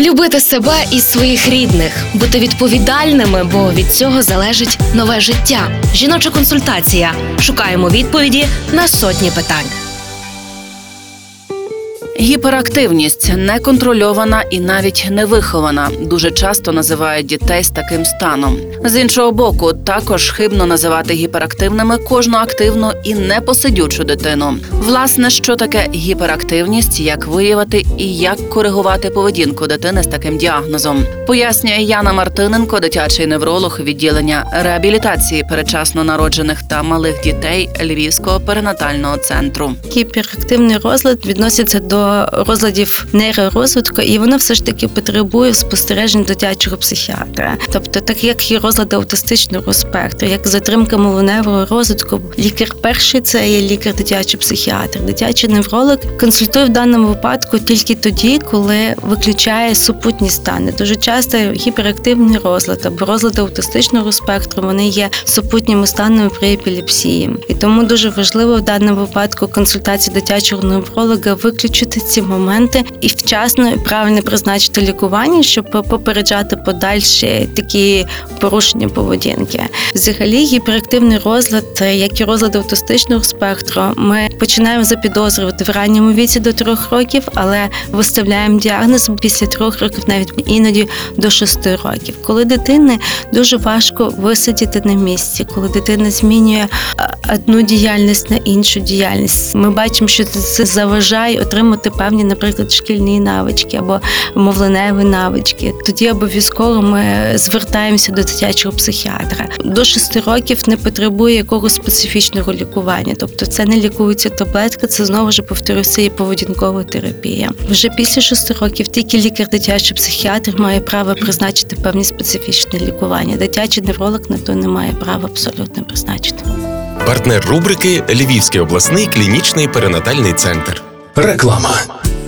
Любити себе і своїх рідних, бути відповідальними, бо від цього залежить нове життя. Жіноча консультація. Шукаємо відповіді на сотні питань. Гіперактивність, неконтрольована і навіть невихована, дуже часто називають дітей з таким станом. З іншого боку, також хибно називати гіперактивними кожну активну і непосидючу дитину. Власне, що таке гіперактивність, як виявити і як коригувати поведінку дитини з таким діагнозом, пояснює Яна Мартиненко, дитячий невролог відділення реабілітації передчасно народжених та малих дітей Львівського перинатального центру. Гіперактивний розлад відноситься до розладів нейророзвитку, і воно все ж таки потребує спостережень дитячого психіатра. Тобто, так як є розлади аутистичного спектру, як затримка мовленевого розвитку, лікар перший – це є лікар-дитячий психіатр. Дитячий невролог консультує в даному випадку тільки тоді, коли виключає супутні стани. Дуже часто гіперактивний розлад або розлади аутистичного спектру, вони є супутніми станами при епілепсії. І тому дуже важливо в даному випадку консультації дитячого невролога виключити ці моменти і вчасно і правильно призначити лікування, щоб попереджати подальші такі порушення поведінки. Взагалі, гіперактивний розлад, як і розлади аутистичного спектру, ми починаємо запідозрювати в ранньому віці до 3 років, але виставляємо діагноз після 3 років, навіть іноді до 6 років. Коли дитини дуже важко висидіти на місці, коли дитина змінює одну діяльність на іншу діяльність. Ми бачимо, що це заважає отримати певні, наприклад, шкільні навички або мовленеві навички. Тоді обов'язково ми звертаємося до дитячого психіатра. До 6 років не потребує якогось специфічного лікування. Тобто це не лікується таблетка, це, знову ж повторюся, є поведінкова терапія. Вже після 6 років тільки лікар-дитячий психіатр має право призначити певні специфічні лікування. Дитячий невролог на то не має права абсолютно призначити. Партнер рубрики «Львівський обласний клінічний перинатальний центр». Реклама.